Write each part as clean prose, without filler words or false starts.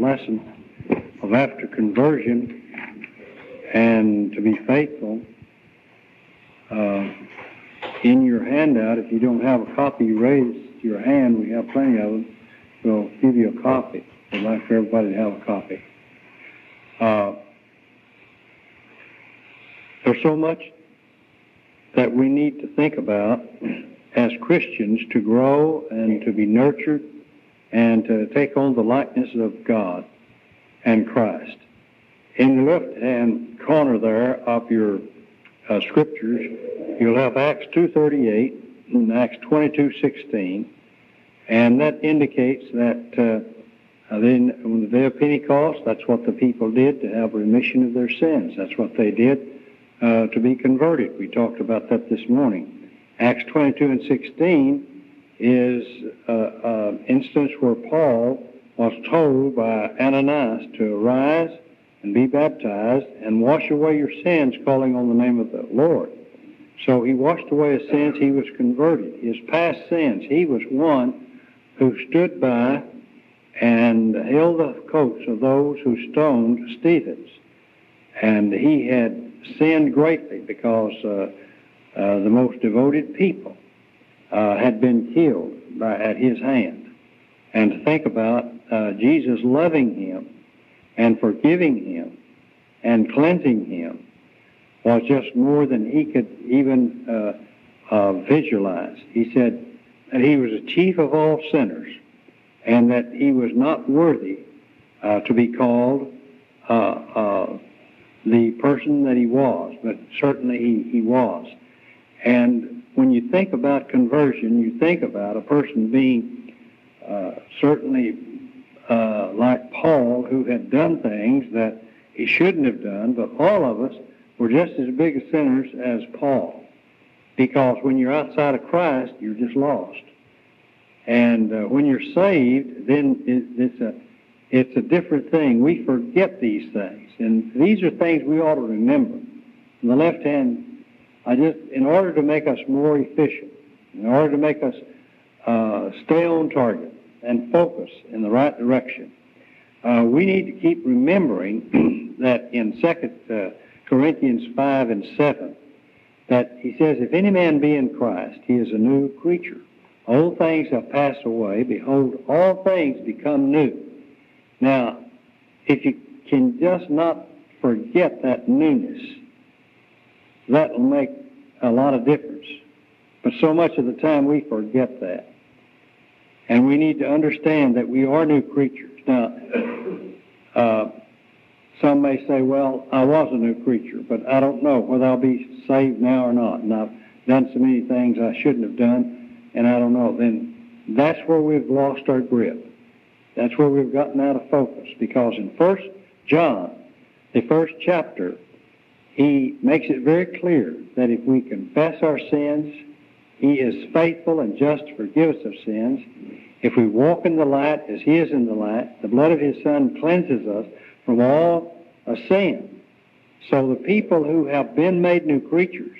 lesson of after conversion and to be faithful. In your handout, if you don't have a copy, raise your hand. We have plenty of them. We'll give you a copy. We'd like for everybody to have a copy. There's so much that we need to think about as Christians to grow and to be nurtured and to take on the likeness of God and Christ. In the left-hand corner there of your scriptures, you'll have Acts 2:38 and Acts 22:16, and that indicates that then on the day of Pentecost, that's what the people did to have remission of their sins. That's what they did to be converted. We talked about that this morning. Acts 22:16 is an instance where Paul was told by Ananias to arise and be baptized and wash away your sins, calling on the name of the Lord. So he washed away his sins, he was converted. His past sins, he was one who stood by and held the coats of those who stoned Stephen. And he had sinned greatly because the most devoted people had been killed at his hand. And to think about Jesus loving him and forgiving him and cleansing him was just more than he could even visualize. He said that he was the chief of all sinners and that he was not worthy to be called the person that he was, but certainly he was. And when you think about conversion, you think about a person being certainly like Paul, who had done things that he shouldn't have done, but all of us were just as big sinners as Paul, because when you're outside of Christ, you're just lost. And when you're saved, then it's a different thing. We forget these things, and these are things we ought to remember. On the left hand, in order to make us more efficient, in order to make us stay on target and focus in the right direction, we need to keep remembering that in 2 Corinthians 5 and 7, that he says, if any man be in Christ, he is a new creature. Old things have passed away. Behold, all things become new. Now, if you can just not forget that newness, that will make a lot of difference. But so much of the time we forget that. And we need to understand that we are new creatures. Now, some may say, well, I was a new creature, but I don't know whether I'll be saved now or not. And I've done so many things I shouldn't have done, and I don't know. Then that's where we've lost our grip. That's where we've gotten out of focus, because in 1 John, the first chapter, he makes it very clear that if we confess our sins, he is faithful and just to forgive us of sins. If we walk in the light as he is in the light, the blood of his Son cleanses us from all a sin. So the people who have been made new creatures,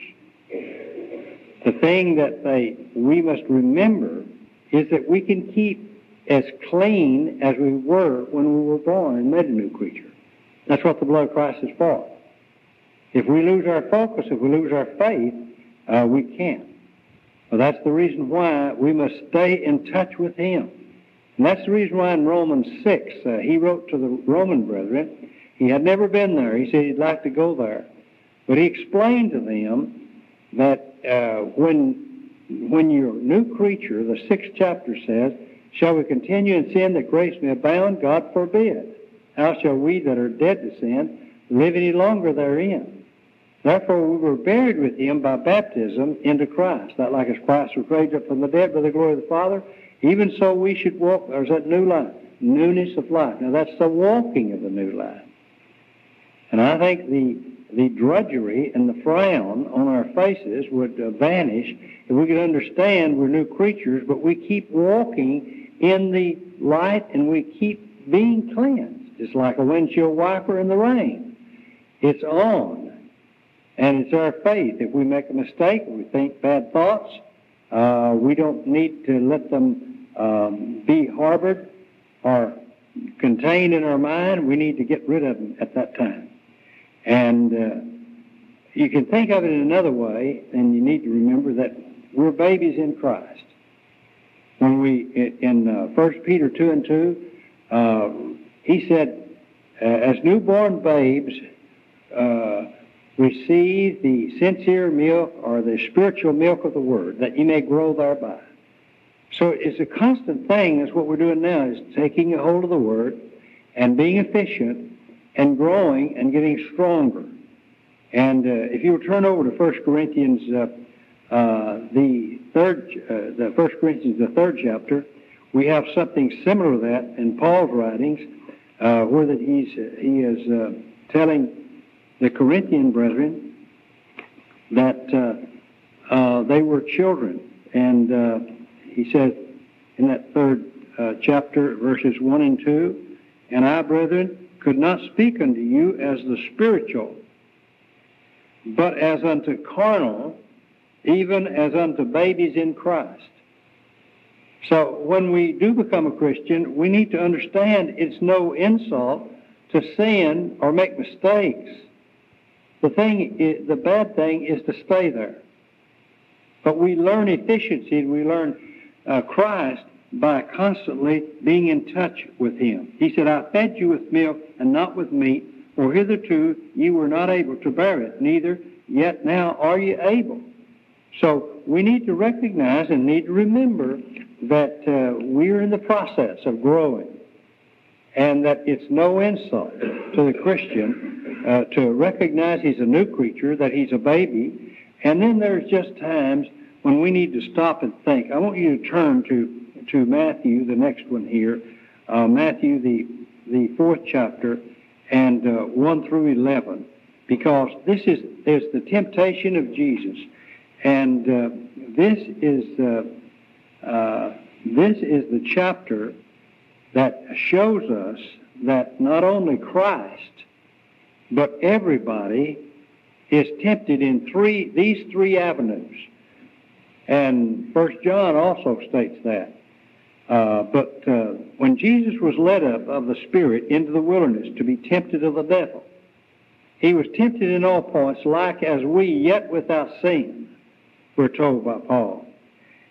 the thing that we must remember is that we can keep as clean as we were when we were born and made a new creature. That's what the blood of Christ is for. If we lose our focus, if we lose our faith, we can't. Well, that's the reason why we must stay in touch with him. And that's the reason why in Romans 6, he wrote to the Roman brethren. He had never been there. He said he'd like to go there. But he explained to them that when you're a new creature, the 6th chapter says, shall we continue in sin that grace may abound? God forbid. How shall we that are dead to sin live any longer therein? Therefore we were buried with him by baptism into Christ, that like as Christ was raised up from the dead by the glory of the Father, even so we should walk, there's that new life, newness of life. Now that's the walking of the new life. And I think the drudgery and the frown on our faces would vanish if we could understand we're new creatures, but we keep walking in the light and we keep being cleansed. It's like a windshield wiper in the rain. It's on, and it's our faith. If we make a mistake, we think bad thoughts, we don't need to let them be harbored or contained in our mind, we need to get rid of them at that time. And you can think of it in another way, and you need to remember that we're babies in Christ. When we, in 1 Peter 2:2, he said, as newborn babes receive the sincere milk or the spiritual milk of the Word, that ye may grow thereby. So it's a constant thing. That's what we're doing now, is taking a hold of the Word and being efficient and growing and getting stronger. And if you'll turn over to 1 Corinthians, the 1 Corinthians, the 3rd chapter, we have something similar to that in Paul's writings, where that he is telling the Corinthian brethren that they were children. And he says in that 3rd chapter, verses 1 and 2, "And I, brethren, could not speak unto you as the spiritual, but as unto carnal, even as unto babies in Christ." So when we do become a Christian, we need to understand it's no insult to sin or make mistakes. The bad thing is to stay there. But we learn efficiency, and we learn Christ by constantly being in touch with Him. He said, "I fed you with milk and not with meat, for hitherto you were not able to bear it, neither yet now are you able." So we need to recognize and need to remember that we're in the process of growing, and that it's no insult to the Christian to recognize he's a new creature, that he's a baby. And then there's just times when we need to stop and think. I want you to turn to Matthew, the next one here, Matthew, the 4th chapter, and 1 through 11, because this is the temptation of Jesus. And this is the chapter that shows us that not only Christ, but everybody is tempted in these three avenues. And 1 John also states that. But when Jesus was led up of the Spirit into the wilderness to be tempted of the devil, He was tempted in all points, like as we, yet without sin, we're told by Paul.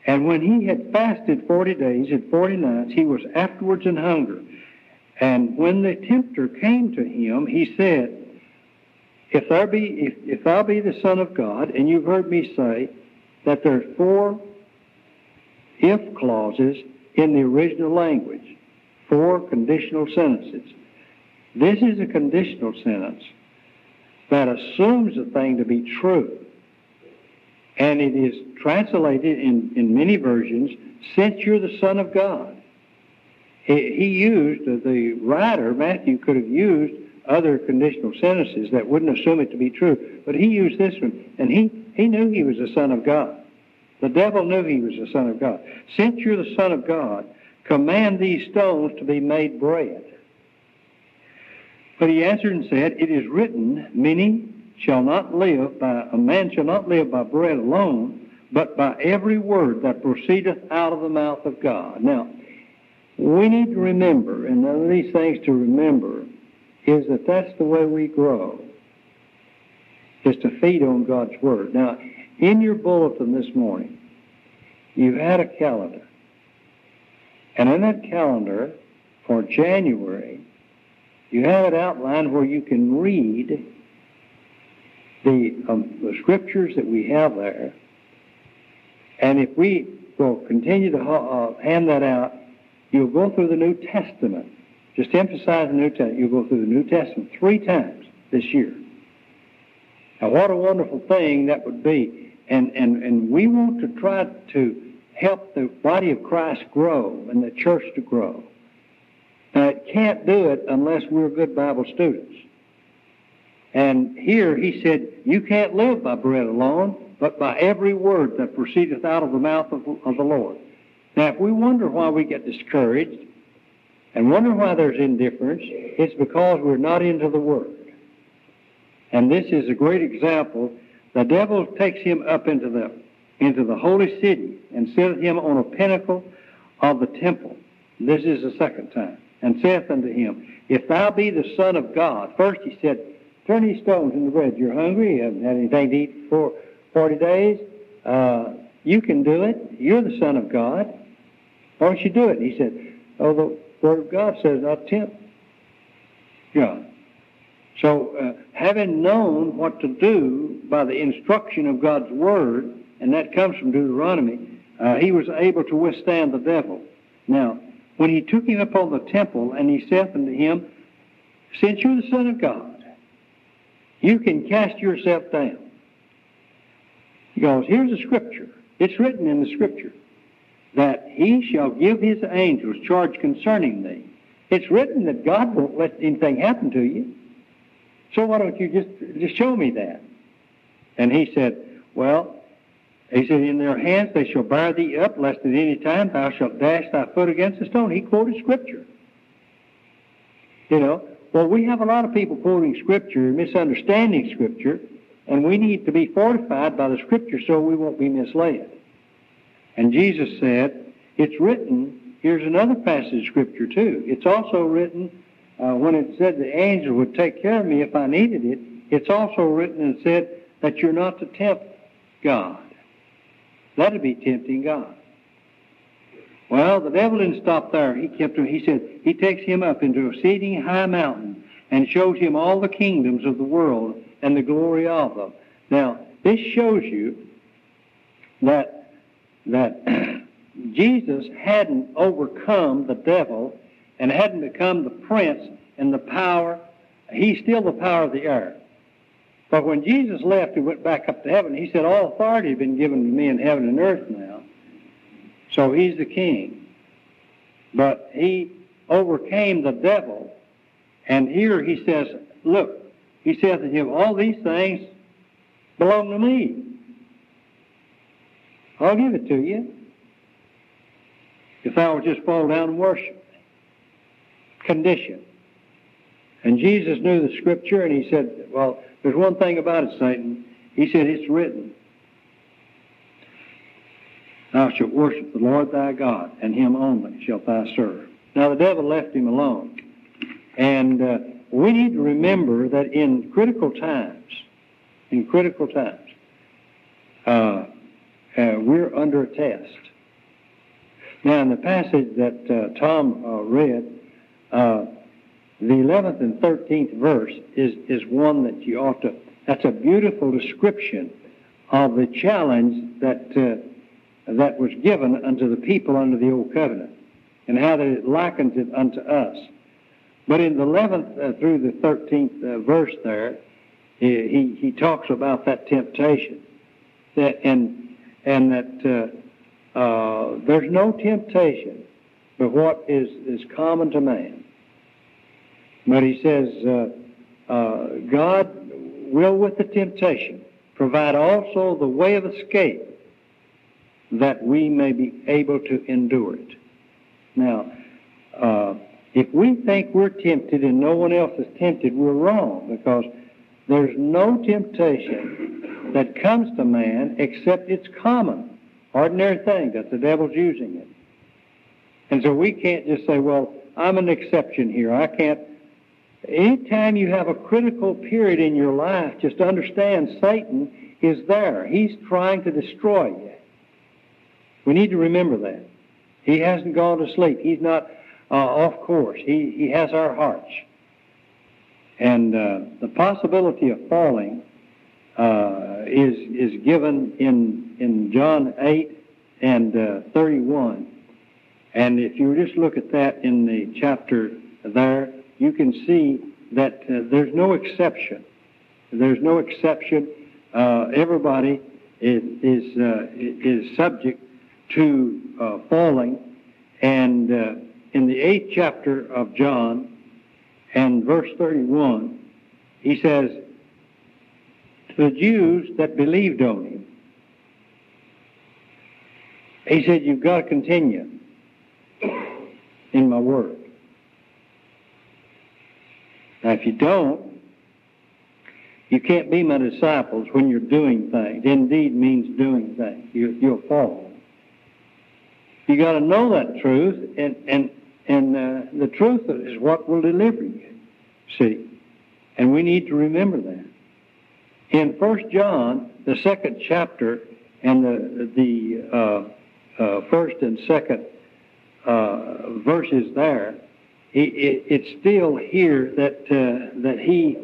And when He had fasted 40 days and 40 nights, He was afterwards in hunger. And when the tempter came to Him, he said, If thou be the Son of God, and you've heard me say that there's 4 if clauses in the original language, 4 conditional sentences. This is a conditional sentence that assumes a thing to be true. And it is translated in many versions, "Since you're the Son of God." He used, the writer, Matthew, could have used other conditional sentences that wouldn't assume it to be true, but he used this one, and he knew He was the Son of God. The devil knew He was the Son of God. "Since you're the Son of God, command these stones to be made bread." But He answered and said, "It is written, a man shall not live by bread alone, but by every word that proceedeth out of the mouth of God." Now, we need to remember, and one of these things to remember is that that's the way we grow, is to feed on God's Word. Now, in your bulletin this morning, you've had a calendar. And in that calendar for January, you have it outlined where you can read the scriptures that we have there. And if we will continue to hand that out, you'll go through the New Testament. Just emphasize the New Testament. You'll go through the New Testament 3 times this year. Now, what a wonderful thing that would be. And we want to try to help the body of Christ grow and the church to grow. Now, it can't do it unless we're good Bible students. And here He said, "You can't live by bread alone, but by every word that proceedeth out of the mouth of the Lord." Now, if we wonder why we get discouraged and wonder why there's indifference, it's because we're not into the Word. And this is a great example. The devil takes him up into the holy city and setteth him on a pinnacle of the temple. This is the second time. and saith unto him, If thou be the Son of God. First he said, Turn these stones into bread. You're hungry. You haven't had anything to eat for 40 days. You can do it. You're the Son of God. Why don't you do it? And he said, Oh, the Word of God says not tempt God. So, having known what to do by the instruction of God's Word, and that comes from Deuteronomy, he was able to withstand the devil. Now, when he took him upon the temple, and he saith unto him, Since you're the Son of God, you can cast yourself down. He goes, here's the Scripture. It's written in the Scripture that he shall give his angels charge concerning thee. It's written that God won't let anything happen to you. So why don't you just show me that? And he said, in their hands they shall bear thee up, lest at any time thou shalt dash thy foot against a stone. He quoted Scripture. We have a lot of people quoting Scripture, misunderstanding Scripture, and we need to be fortified by the Scripture so we won't be misled. And Jesus said, it's written, here's another passage of Scripture too, it's also written, when it said the angel would take care of me if I needed it, it's also written and said that you're not to tempt God. That would be tempting God. Well, the devil didn't stop there. He kept him. He said, he takes him up into a exceeding high mountain and shows him all the kingdoms of the world and the glory of them. Now, this shows you that Jesus hadn't overcome the devil and hadn't become the prince and the power. He's still the power of the earth. But when Jesus left, he went back up to heaven. He said, all authority has been given to me in heaven and earth now. So he's the king. But he overcame the devil. And here he says, look, he says to him, all these things belong to me. I'll give it to you if thou wilt just fall down and worship me. Condition. And Jesus knew the Scripture, and he said, well, there's one thing about it, Satan. He said, it's written, Thou shalt worship the Lord thy God, and him only shalt thou serve. Now, the devil left him alone. And we need to remember that in critical times, we're under a test. Now, in the passage that Tom read, the 11th and 13th verse is one that you ought to... That's a beautiful description of the challenge that was given unto the people under the Old Covenant and how that it likens it unto us. But in the 11th through the 13th verse there, he talks about that temptation. There's no temptation but what is common to man. But he says, God will with the temptation provide also the way of escape that we may be able to endure it. Now, if we think we're tempted and no one else is tempted, we're wrong, because there's no temptation that comes to man except it's common, ordinary thing that the devil's using it. And so we can't just say, well, I'm an exception here. I can't. Anytime you have a critical period in your life, just understand Satan is there. He's trying to destroy you. We need to remember that. He hasn't gone to sleep. He's not off course. He has our hearts. And the possibility of falling is given in John 8 and 31. And if you just look at that in the chapter there, you can see that there's no exception. There's no exception. Everybody is subject to falling. And in the 8th chapter of John and verse 31, he says, to the Jews that believed on him, he said, you've got to continue in my word. Now, if you don't, you can't be my disciples when you're doing things. Indeed means doing things. You'll fall. You got to know that truth, and And the truth is what will deliver you, see. And we need to remember that. In 1 John, the second chapter, and the first and second verses there, it's still here that he...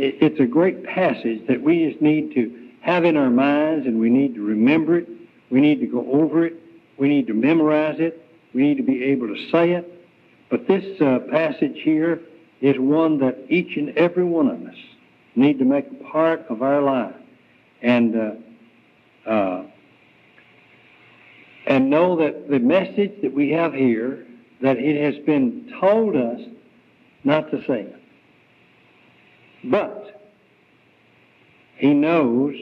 It's a great passage that we just need to have in our minds, and we need to remember it. We need to go over it. We need to memorize it. We need to be able to say it. But this passage here is one that each and every one of us need to make a part of our life, and know that the message that we have here, that it has been told us not to say it. But he knows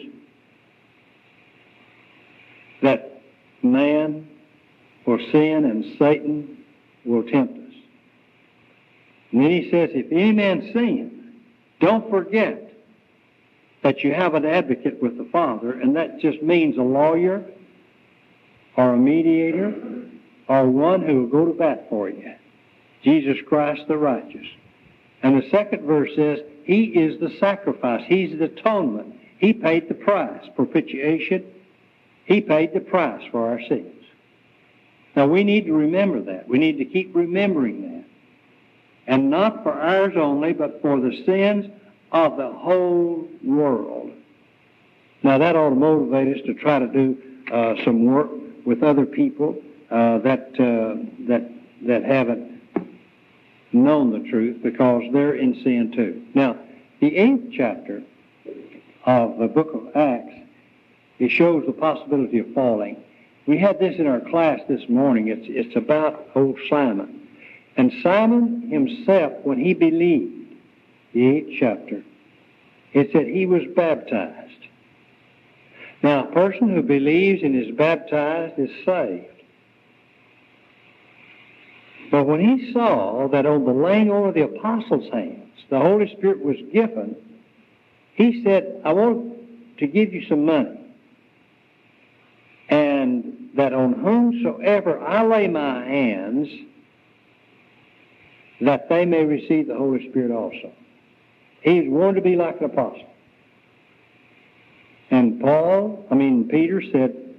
that man will sin and Satan will tempt us. And then he says, if any man sin, don't forget that you have an advocate with the Father, and that just means a lawyer or a mediator or one who will go to bat for you, Jesus Christ the righteous. And the second verse says, he is the sacrifice. He's the atonement. He paid the price. Propitiation. He paid the price for our sins. Now we need to remember that. We need to keep remembering that. And not for ours only, but for the sins of the whole world. Now that ought to motivate us to try to do some work with other people that haven't known the truth, because they're in sin too. Now, the 8th chapter of the book of Acts, it shows the possibility of falling. We had this in our class this morning. It's about old Simon. And Simon himself, when he believed, the 8th chapter, it said he was baptized. Now, a person who believes and is baptized is saved. But when he saw that on the laying on of the apostles' hands, the Holy Spirit was given, he said, I want to give you some money. And that on whomsoever I lay my hands, that they may receive the Holy Spirit also. He wanted to be like an apostle. And Peter said,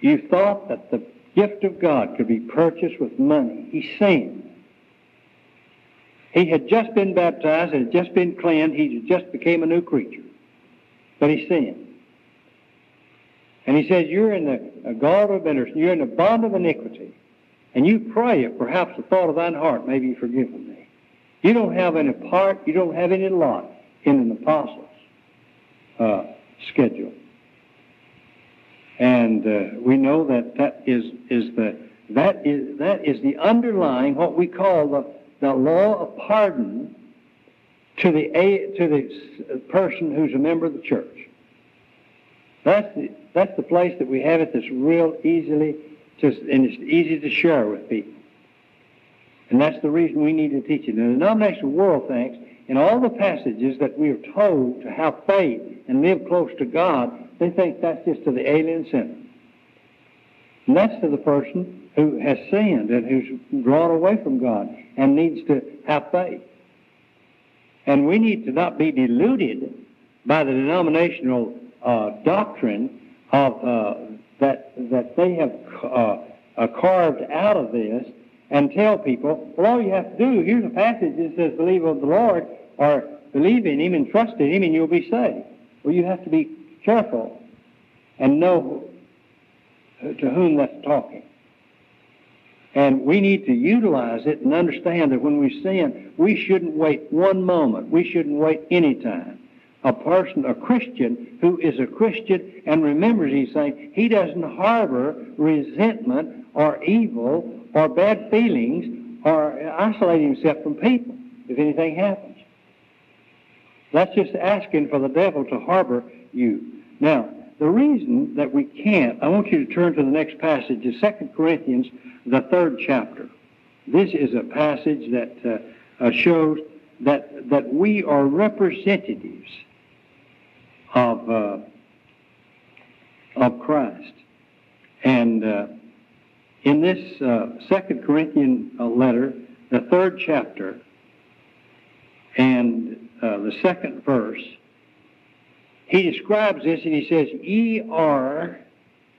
you thought that the gift of God could be purchased with money. He sinned. He had just been baptized and had just been cleansed. He just became a new creature. But he sinned. And he says, you're in the gall of bitterness, you're in the bond of iniquity, and you pray if perhaps the thought of thine heart may be forgiven thee. You don't have any part, you don't have any lot in an apostle's schedule. And we know that is the underlying, what we call the law of pardon to the person who's a member of the church. That's the place that we have it. That's real easily and it's easy to share with people. And that's the reason we need to teach it. In the denomination world thinks, in all the passages that we are told to have faith and live close to God, they think that's just to the alien sinner. And that's to the person who has sinned and who's drawn away from God and needs to have faith. And we need to not be deluded by the denominational doctrine of that they have carved out of this, and tell people, well, all you have to do, here's a passage that says believe on the Lord, or believe in Him and trust in Him and you'll be saved. Well, you have to be careful and know to whom that's talking. And we need to utilize it and understand that when we sin, we shouldn't wait one moment. We shouldn't wait any time. A person, a Christian, who is a Christian and remembers these things, he doesn't harbor resentment or evil or bad feelings or isolate himself from people if anything happens. That's just asking for the devil to harbor you. Now, the reason that we can't, I want you to turn to the next passage, is 2 Corinthians, the 3rd chapter. This is a passage that shows that we are representatives of Christ. And in this Second Corinthian letter, the third chapter and the second verse, he describes this and he says, "Ye are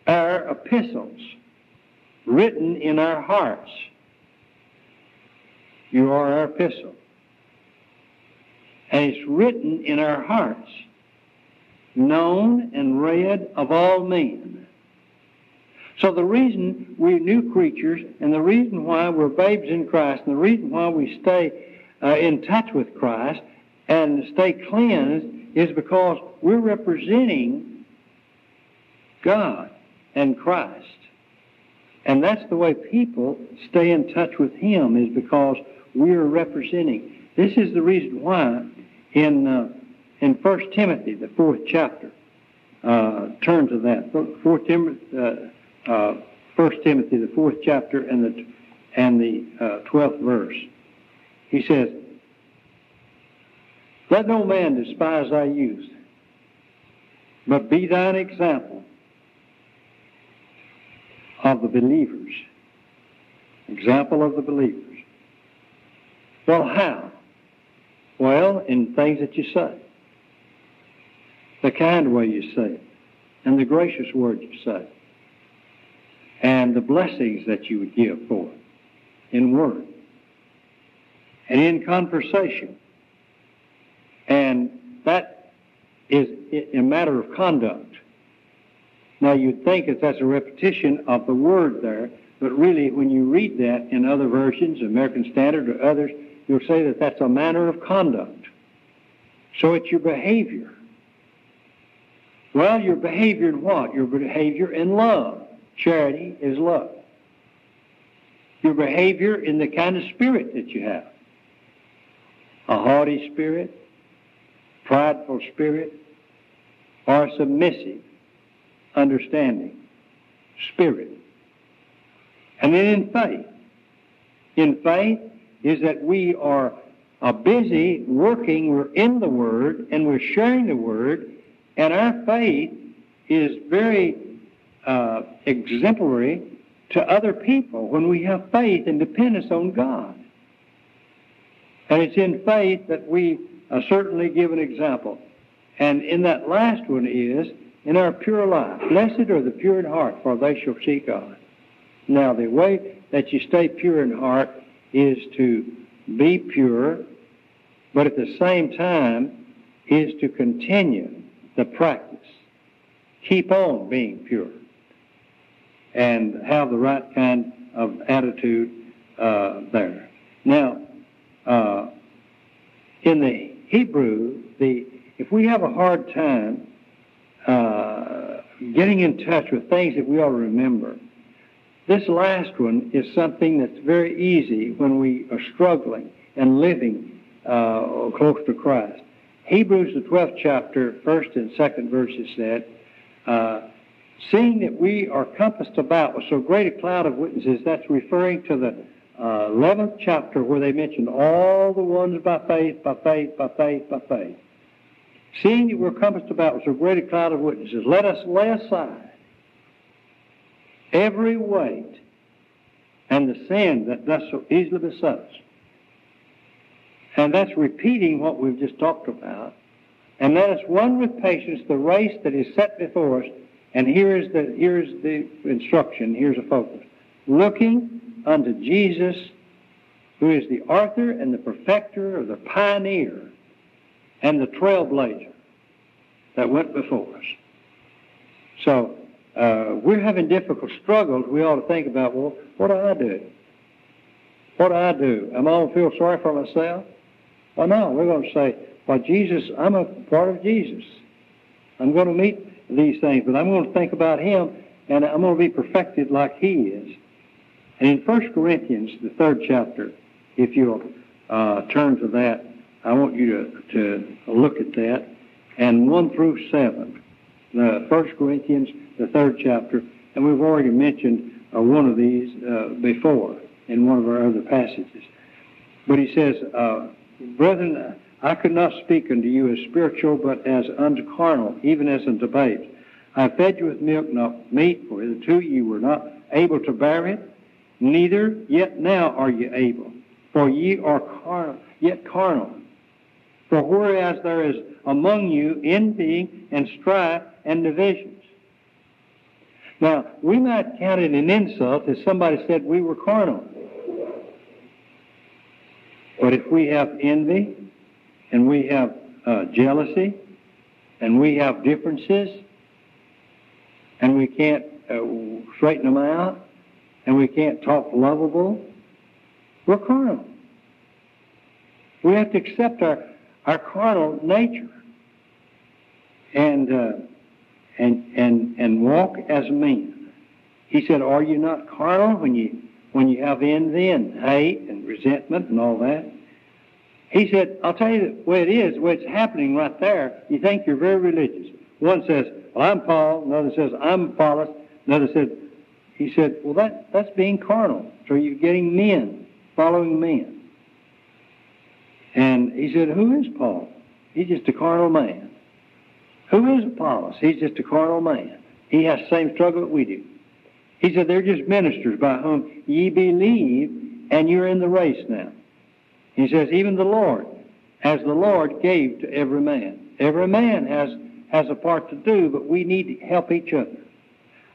our epistles, written in our hearts." You are our epistle. And it's written in our hearts, known and read of all men. So the reason we're new creatures, and the reason why we're babes in Christ, and the reason why we stay in touch with Christ and stay cleansed is because we're representing God and Christ. And that's the way people stay in touch with Him, is because we're representing. This is the reason why in 1 Timothy, the 4th chapter, turn to that. 1 Timothy, the 4th chapter, and the 12th verse. He says, "Let no man despise thy youth, but be thine example of the believers." Example of the believers. Well, how? Well, in things that you say. The kind way you say it, and the gracious words you say, and the blessings that you would give for it, in word, and in conversation. And that is a matter of conduct. Now, you'd think that that's a repetition of the word there, but really, when you read that in other versions, American Standard or others, you'll say that that's a manner of conduct. So it's your behavior. Well, your behavior in what? Your behavior in love. Charity is love. Your behavior in the kind of spirit that you have. A haughty spirit, prideful spirit, or submissive, understanding spirit. And then in faith. In faith is that we are busy working, we're in the Word, and we're sharing the Word, and our faith is very exemplary to other people when we have faith and dependence on God. And it's in faith that we certainly give an example. And in that last one is, in our pure life, "Blessed are the pure in heart, for they shall see God." Now, the way that you stay pure in heart is to be pure, but at the same time is to continue the practice. Keep on being pure and have the right kind of attitude there. Now, in the Hebrew, if we have a hard time getting in touch with things that we ought to remember, this last one is something that's very easy when we are struggling and living close to Christ. Hebrews, the 12th chapter, 1st and 2nd verses said, "Seeing that we are compassed about with so great a cloud of witnesses," that's referring to the 11th chapter where they mentioned all the ones by faith, by faith, by faith, by faith. "Seeing that we're compassed about with so great a cloud of witnesses, let us lay aside every weight and the sin that does so easily beset us." And that's repeating what we've just talked about. "And let us run with patience the race that is set before us." And here is the instruction, here's the focus. "Looking unto Jesus, who is the author and the perfecter, or the pioneer, and the trailblazer that went before us." So, we're having difficult struggles. We ought to think about, well, what do I do? What do I do? Am I going to feel sorry for myself? Well, no. We're going to say, well, Jesus, I'm a part of Jesus. I'm going to meet these things, but I'm going to think about Him, and I'm going to be perfected like He is. And in 1 Corinthians, the 3rd chapter, if you'll turn to that, I want you to look at that, and 1-7, the 1 Corinthians, the 3rd chapter, and we've already mentioned one of these before in one of our other passages. But he says, "Brethren, I could not speak unto you as spiritual, but as unto carnal, even as unto babes. I fed you with milk, not meat, for hitherto you were not able to bear it, neither yet now are ye able, for ye are carnal. For whereas there is among you envying and strife and divisions. Now, we might count it an insult if somebody said we were carnal. But if we have envy, and we have jealousy, and we have differences, and we can't straighten them out, and we can't talk lovable, we're carnal. We have to accept our carnal nature and walk as men. He said, "Are you not carnal when you have envy and hate and resentment and all that?" He said, "I'll tell you the way it is, the way it's happening right there. You think you're very religious. One says, 'Well, I'm Paul.' Another says, 'I'm Apollos.' Another says," he said, "Well, that's being carnal. So you're getting men, following men." And he said, "Who is Paul? He's just a carnal man. Who is Apollos? He's just a carnal man. He has the same struggle that we do." He said, "They're just ministers by whom ye believe, and you're in the race now." He says, "Even the Lord, as the Lord gave to every man." Every man has a part to do, but we need to help each other.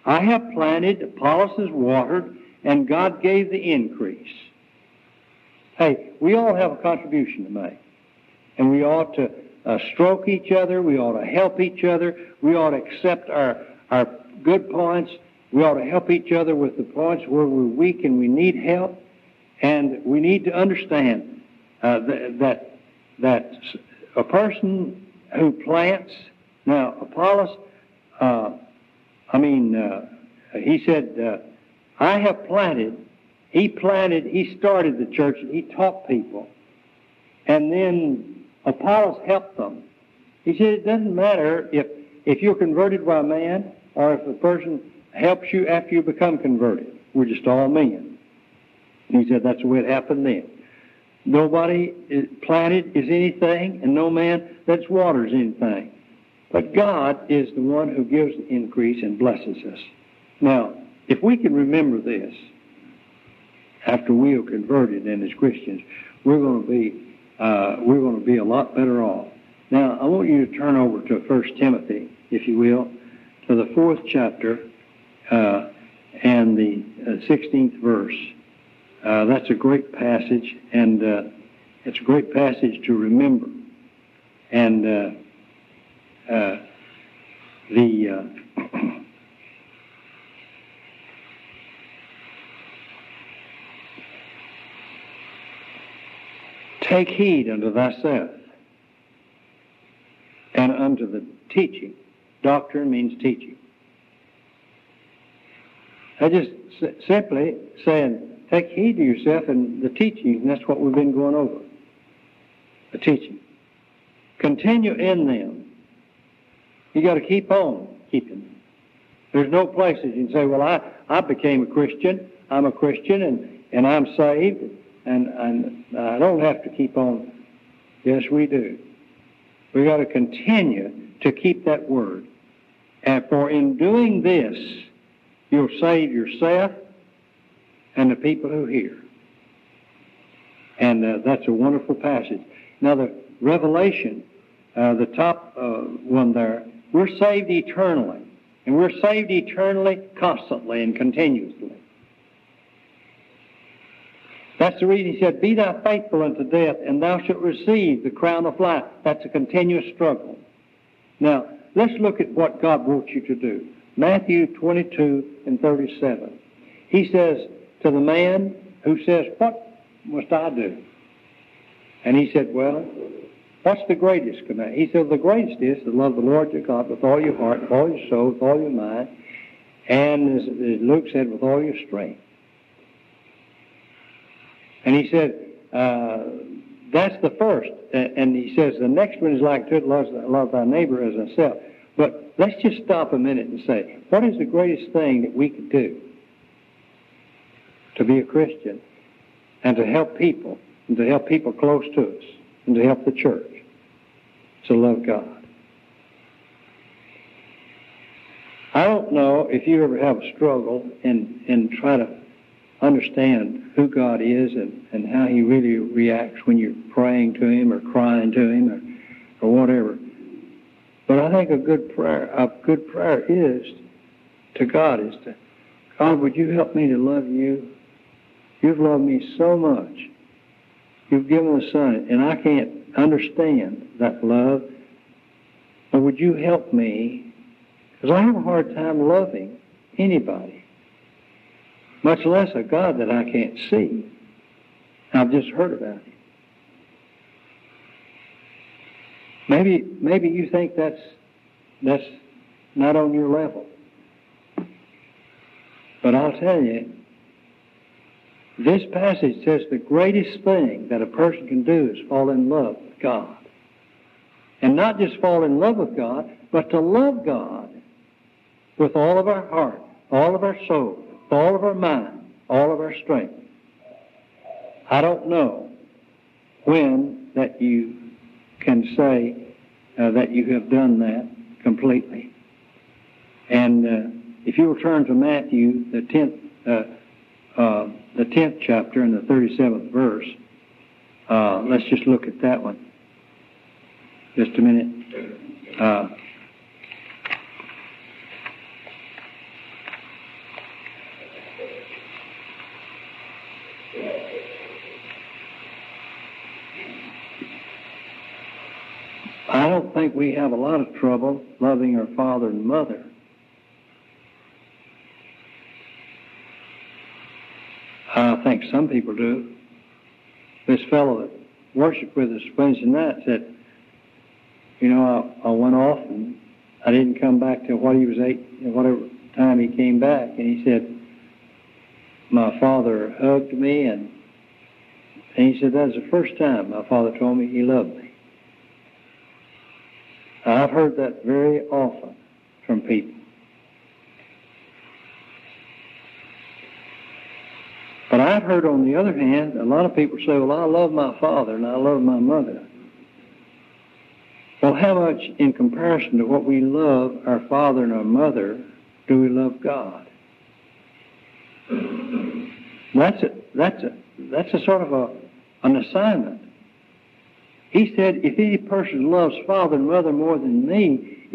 "I have planted, Apollos has watered, and God gave the increase." Hey, we all have a contribution to make. And we ought to stroke each other. We ought to help each other. We ought to accept our good points. We ought to help each other with the points where we're weak and we need help. And we need to understand that a person who plants... Now, Apollos, he said, "I have planted." He planted, he started the church, and he taught people. And then Apollos helped them. He said, it doesn't matter if you're converted by a man or if a person helps you after you become converted. We're just all men. And he said that's the way it happened then. Nobody planted is anything, and no man that's waters anything. But God is the one who gives the increase and blesses us. Now, if we can remember this, after we are converted and as Christians, we're going to be a lot better off. Now, I want you to turn over to 1 Timothy, if you will, to the 4th chapter and the 16th verse. That's a great passage, and it's a great passage to remember. And "Take heed unto thyself, and unto the teaching." Doctrine means teaching. I just simply saying, take heed to yourself and the teaching, and that's what we've been going over. The teaching. "Continue in them." You got to keep on keeping them. There's no places you can say, "Well, I became a Christian. I'm a Christian, and I'm saved. And I don't have to keep on." Yes, we do. We got to continue to keep that word. And for in doing this, you'll save yourself and the people who hear. And that's a wonderful passage. Now, the Revelation, the top one there, we're saved eternally. And we're saved eternally, constantly, and continuously. That's the reason he said, "Be thou faithful unto death, and thou shalt receive the crown of life." That's a continuous struggle. Now, let's look at what God wants you to do. Matthew 22:37. He says to the man who says, "What must I do?" And he said, "Well, what's the greatest command?" He said, "The greatest is to love the Lord your God with all your heart, with all your soul, with all your mind, and as Luke said, with all your strength." And he said, that's the first. And he says, the next one is like to it, love thy neighbor as thyself. But let's just stop a minute and say, what is the greatest thing that we could do to be a Christian and to help people, and to help people close to us, and to help the church? To love God. I don't know if you ever have a struggle and try to understand who God is and how He really reacts when you're praying to Him or crying to Him or whatever. But I think a good prayer is to God is to, God, would you help me to love you? You've loved me so much. You've given a Son, and I can't understand that love. But would you help me? Because I have a hard time loving anybody, much less a God that I can't see. I've just heard about Him. Maybe you think that's not on your level. But I'll tell you, this passage says the greatest thing that a person can do is fall in love with God. And not just fall in love with God, but to love God with all of our heart, all of our soul, all of our mind, all of our strength. I don't know when that you can say that you have done that completely. And if you will turn to Matthew, the 10th chapter and the 37th verse, let's just look at that one. Just a minute. I don't think we have a lot of trouble loving our father and mother. I think some people do. This fellow that worshiped with us Wednesday night said, you know, I went off and I didn't come back till what he was 8, whatever time he came back. And he said, my father hugged me, and he said, that was the first time my father told me he loved me. Now, I've heard that very often from people. But I've heard, on the other hand, a lot of people say, well, I love my father and I love my mother. Well, how much, in comparison to what we love our father and our mother, do we love God? That's a sort of an assignment. He said, if any person loves father and mother more than me,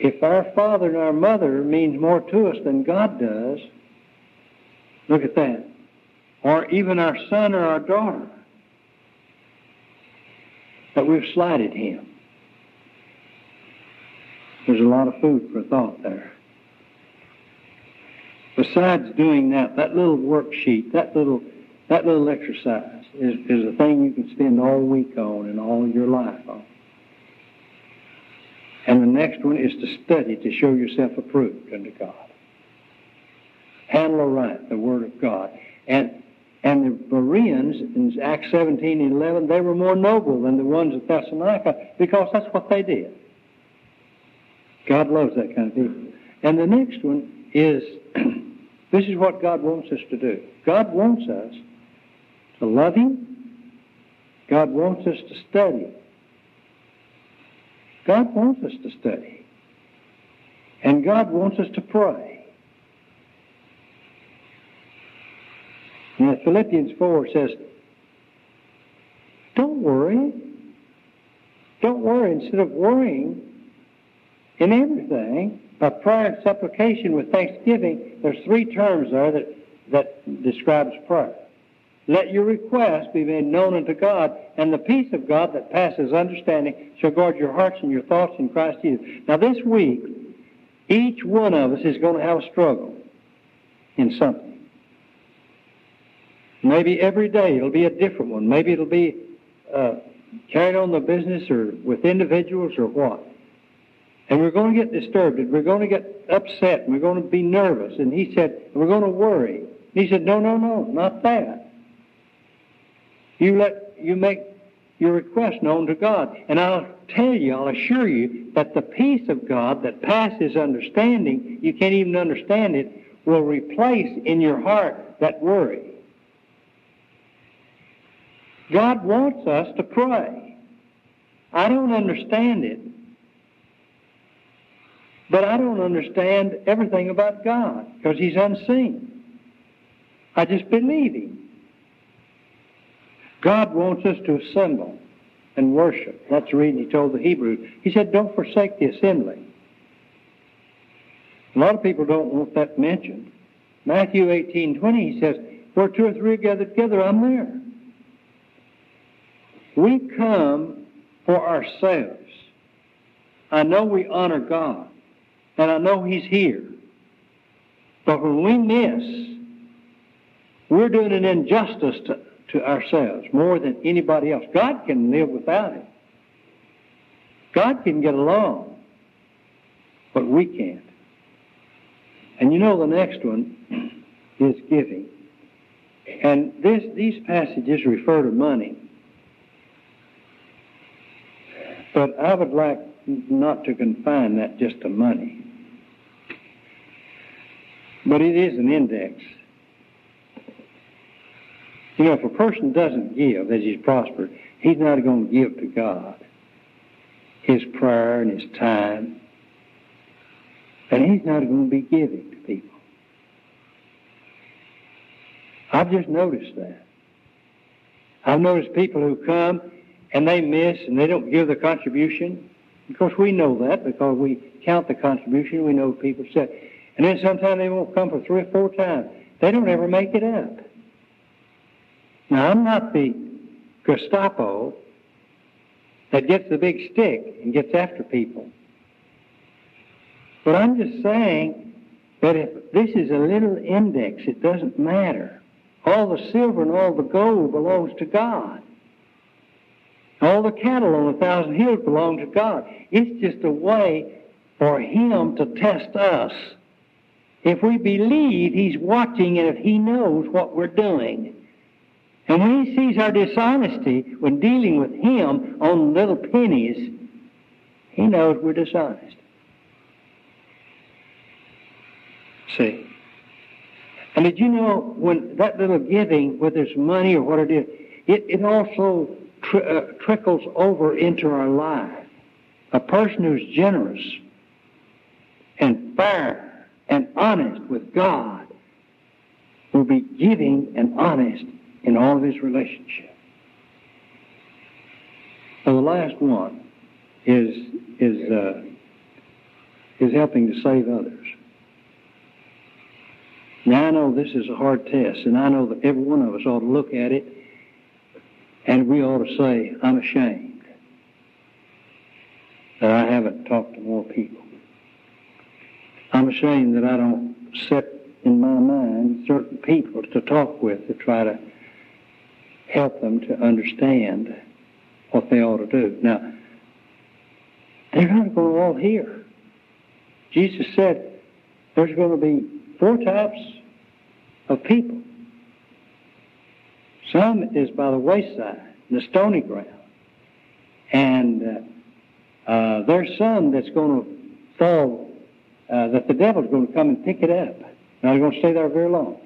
if our father and our mother means more to us than God does, look at that, or even our son or our daughter, that we've slighted Him. There's a lot of food for thought there. Besides doing that little worksheet, that little exercise is a thing you can spend all week on and all your life on. And the next one is to study to show yourself approved unto God. Handle aright the Word of God. And the Bereans, in Acts 17 and 11, they were more noble than the ones of Thessalonica because that's what they did. God loves that kind of people. And the next one is, this is what God wants us to do. God wants us to love Him. God wants us to study. God wants us to study. And God wants us to pray. Now, Philippians 4 says, don't worry. Don't worry. Instead of worrying, in everything, by prayer and supplication with thanksgiving, there's three terms there that describes prayer. Let your request be made known unto God, and the peace of God that passes understanding shall guard your hearts and your thoughts in Christ Jesus. Now, this week, each one of us is going to have a struggle in something. Maybe every day it'll be a different one. Maybe it'll be carried on the business or with individuals or what. And we're going to get disturbed and we're going to get upset and we're going to be nervous. And he said, we're going to worry. And he said, no, not that. You make your request known to God. And I'll assure you that the peace of God that passes understanding, you can't even understand it, will replace in your heart that worry. God wants us to pray. I don't understand it. But I don't understand everything about God because He's unseen. I just believe Him. God wants us to assemble and worship. That's the reason He told the Hebrews. He said, don't forsake the assembly. A lot of people don't want that mentioned. Matthew 18:20, He says, where two or three are gathered together, I'm there. We come for ourselves. I know we honor God, and I know He's here. But when we miss, we're doing an injustice to ourselves more than anybody else. God can live without it. God can get along, but we can't. And you know the next one is giving. And these passages refer to money. But I would like not to confine that just to money. But it is an index. You know, if a person doesn't give as he's prospered, he's not going to give to God his prayer and his time. And he's not going to be giving to people. I've just noticed that. I've noticed people who come and they miss and they don't give the contribution. Of course, we know that because we count the contribution. We know people said. And then sometimes they won't come for 3 or 4 times. They don't ever make it up. Now, I'm not the Gestapo that gets the big stick and gets after people. But I'm just saying that if this is a little index, it doesn't matter. All the silver and all the gold belongs to God. All the cattle on 1,000 hills belong to God. It's just a way for Him to test us. If we believe, He's watching, and if He knows what we're doing. And when He sees our dishonesty when dealing with Him on little pennies, He knows we're dishonest. See? And did you know when that little giving, whether it's money or what it is, it also trickles over into our life. A person who's generous and fair and honest with God will be giving and honest in all of his relationships. Well, the last one is helping to save others. Now, I know this is a hard test, and I know that every one of us ought to look at it, and we ought to say, I'm ashamed that I haven't talked to more people. I'm ashamed that I don't set in my mind certain people to talk with to try to help them to understand what they ought to do. Now, they're not going to all hear. Jesus said there's going to be 4 types of people. Some is by the wayside, the stony ground. And there's some that's going to fall, that the devil's going to come and pick it up. Not going to stay there very long.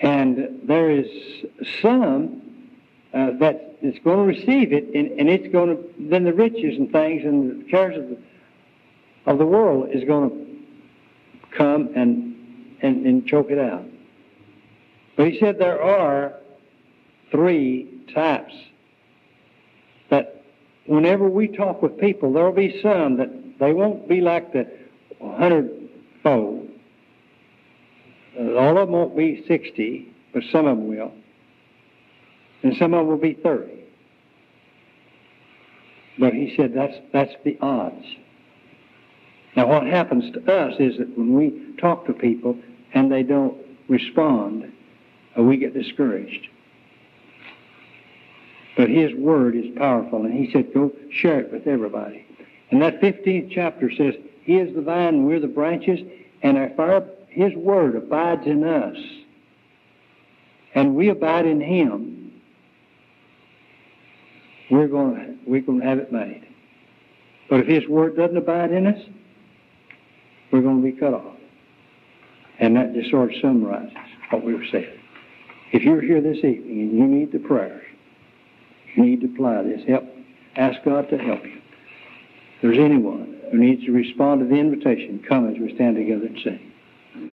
And there is some that is going to receive it, and it's going to, then the riches and things and the cares of the world is going to come and choke it out. But he said there are 3 types that whenever we talk with people, there will be some that they won't be like the 100-fold. All of them won't be 60, but some of them will. And some of them will be 30. But he said that's the odds. Now, what happens to us is that when we talk to people and they don't respond, we get discouraged. But His Word is powerful, and He said, go share it with everybody. And that 15th chapter says, He is the vine, and we're the branches, and if His Word abides in us, and we abide in Him, we're going to have it made. But if His Word doesn't abide in us, we're going to be cut off. And that just sort of summarizes what we were saying. If you're here this evening and you need the prayers, you need to apply this. Ask God to help you. If there's anyone who needs to respond to the invitation, come as we stand together and sing.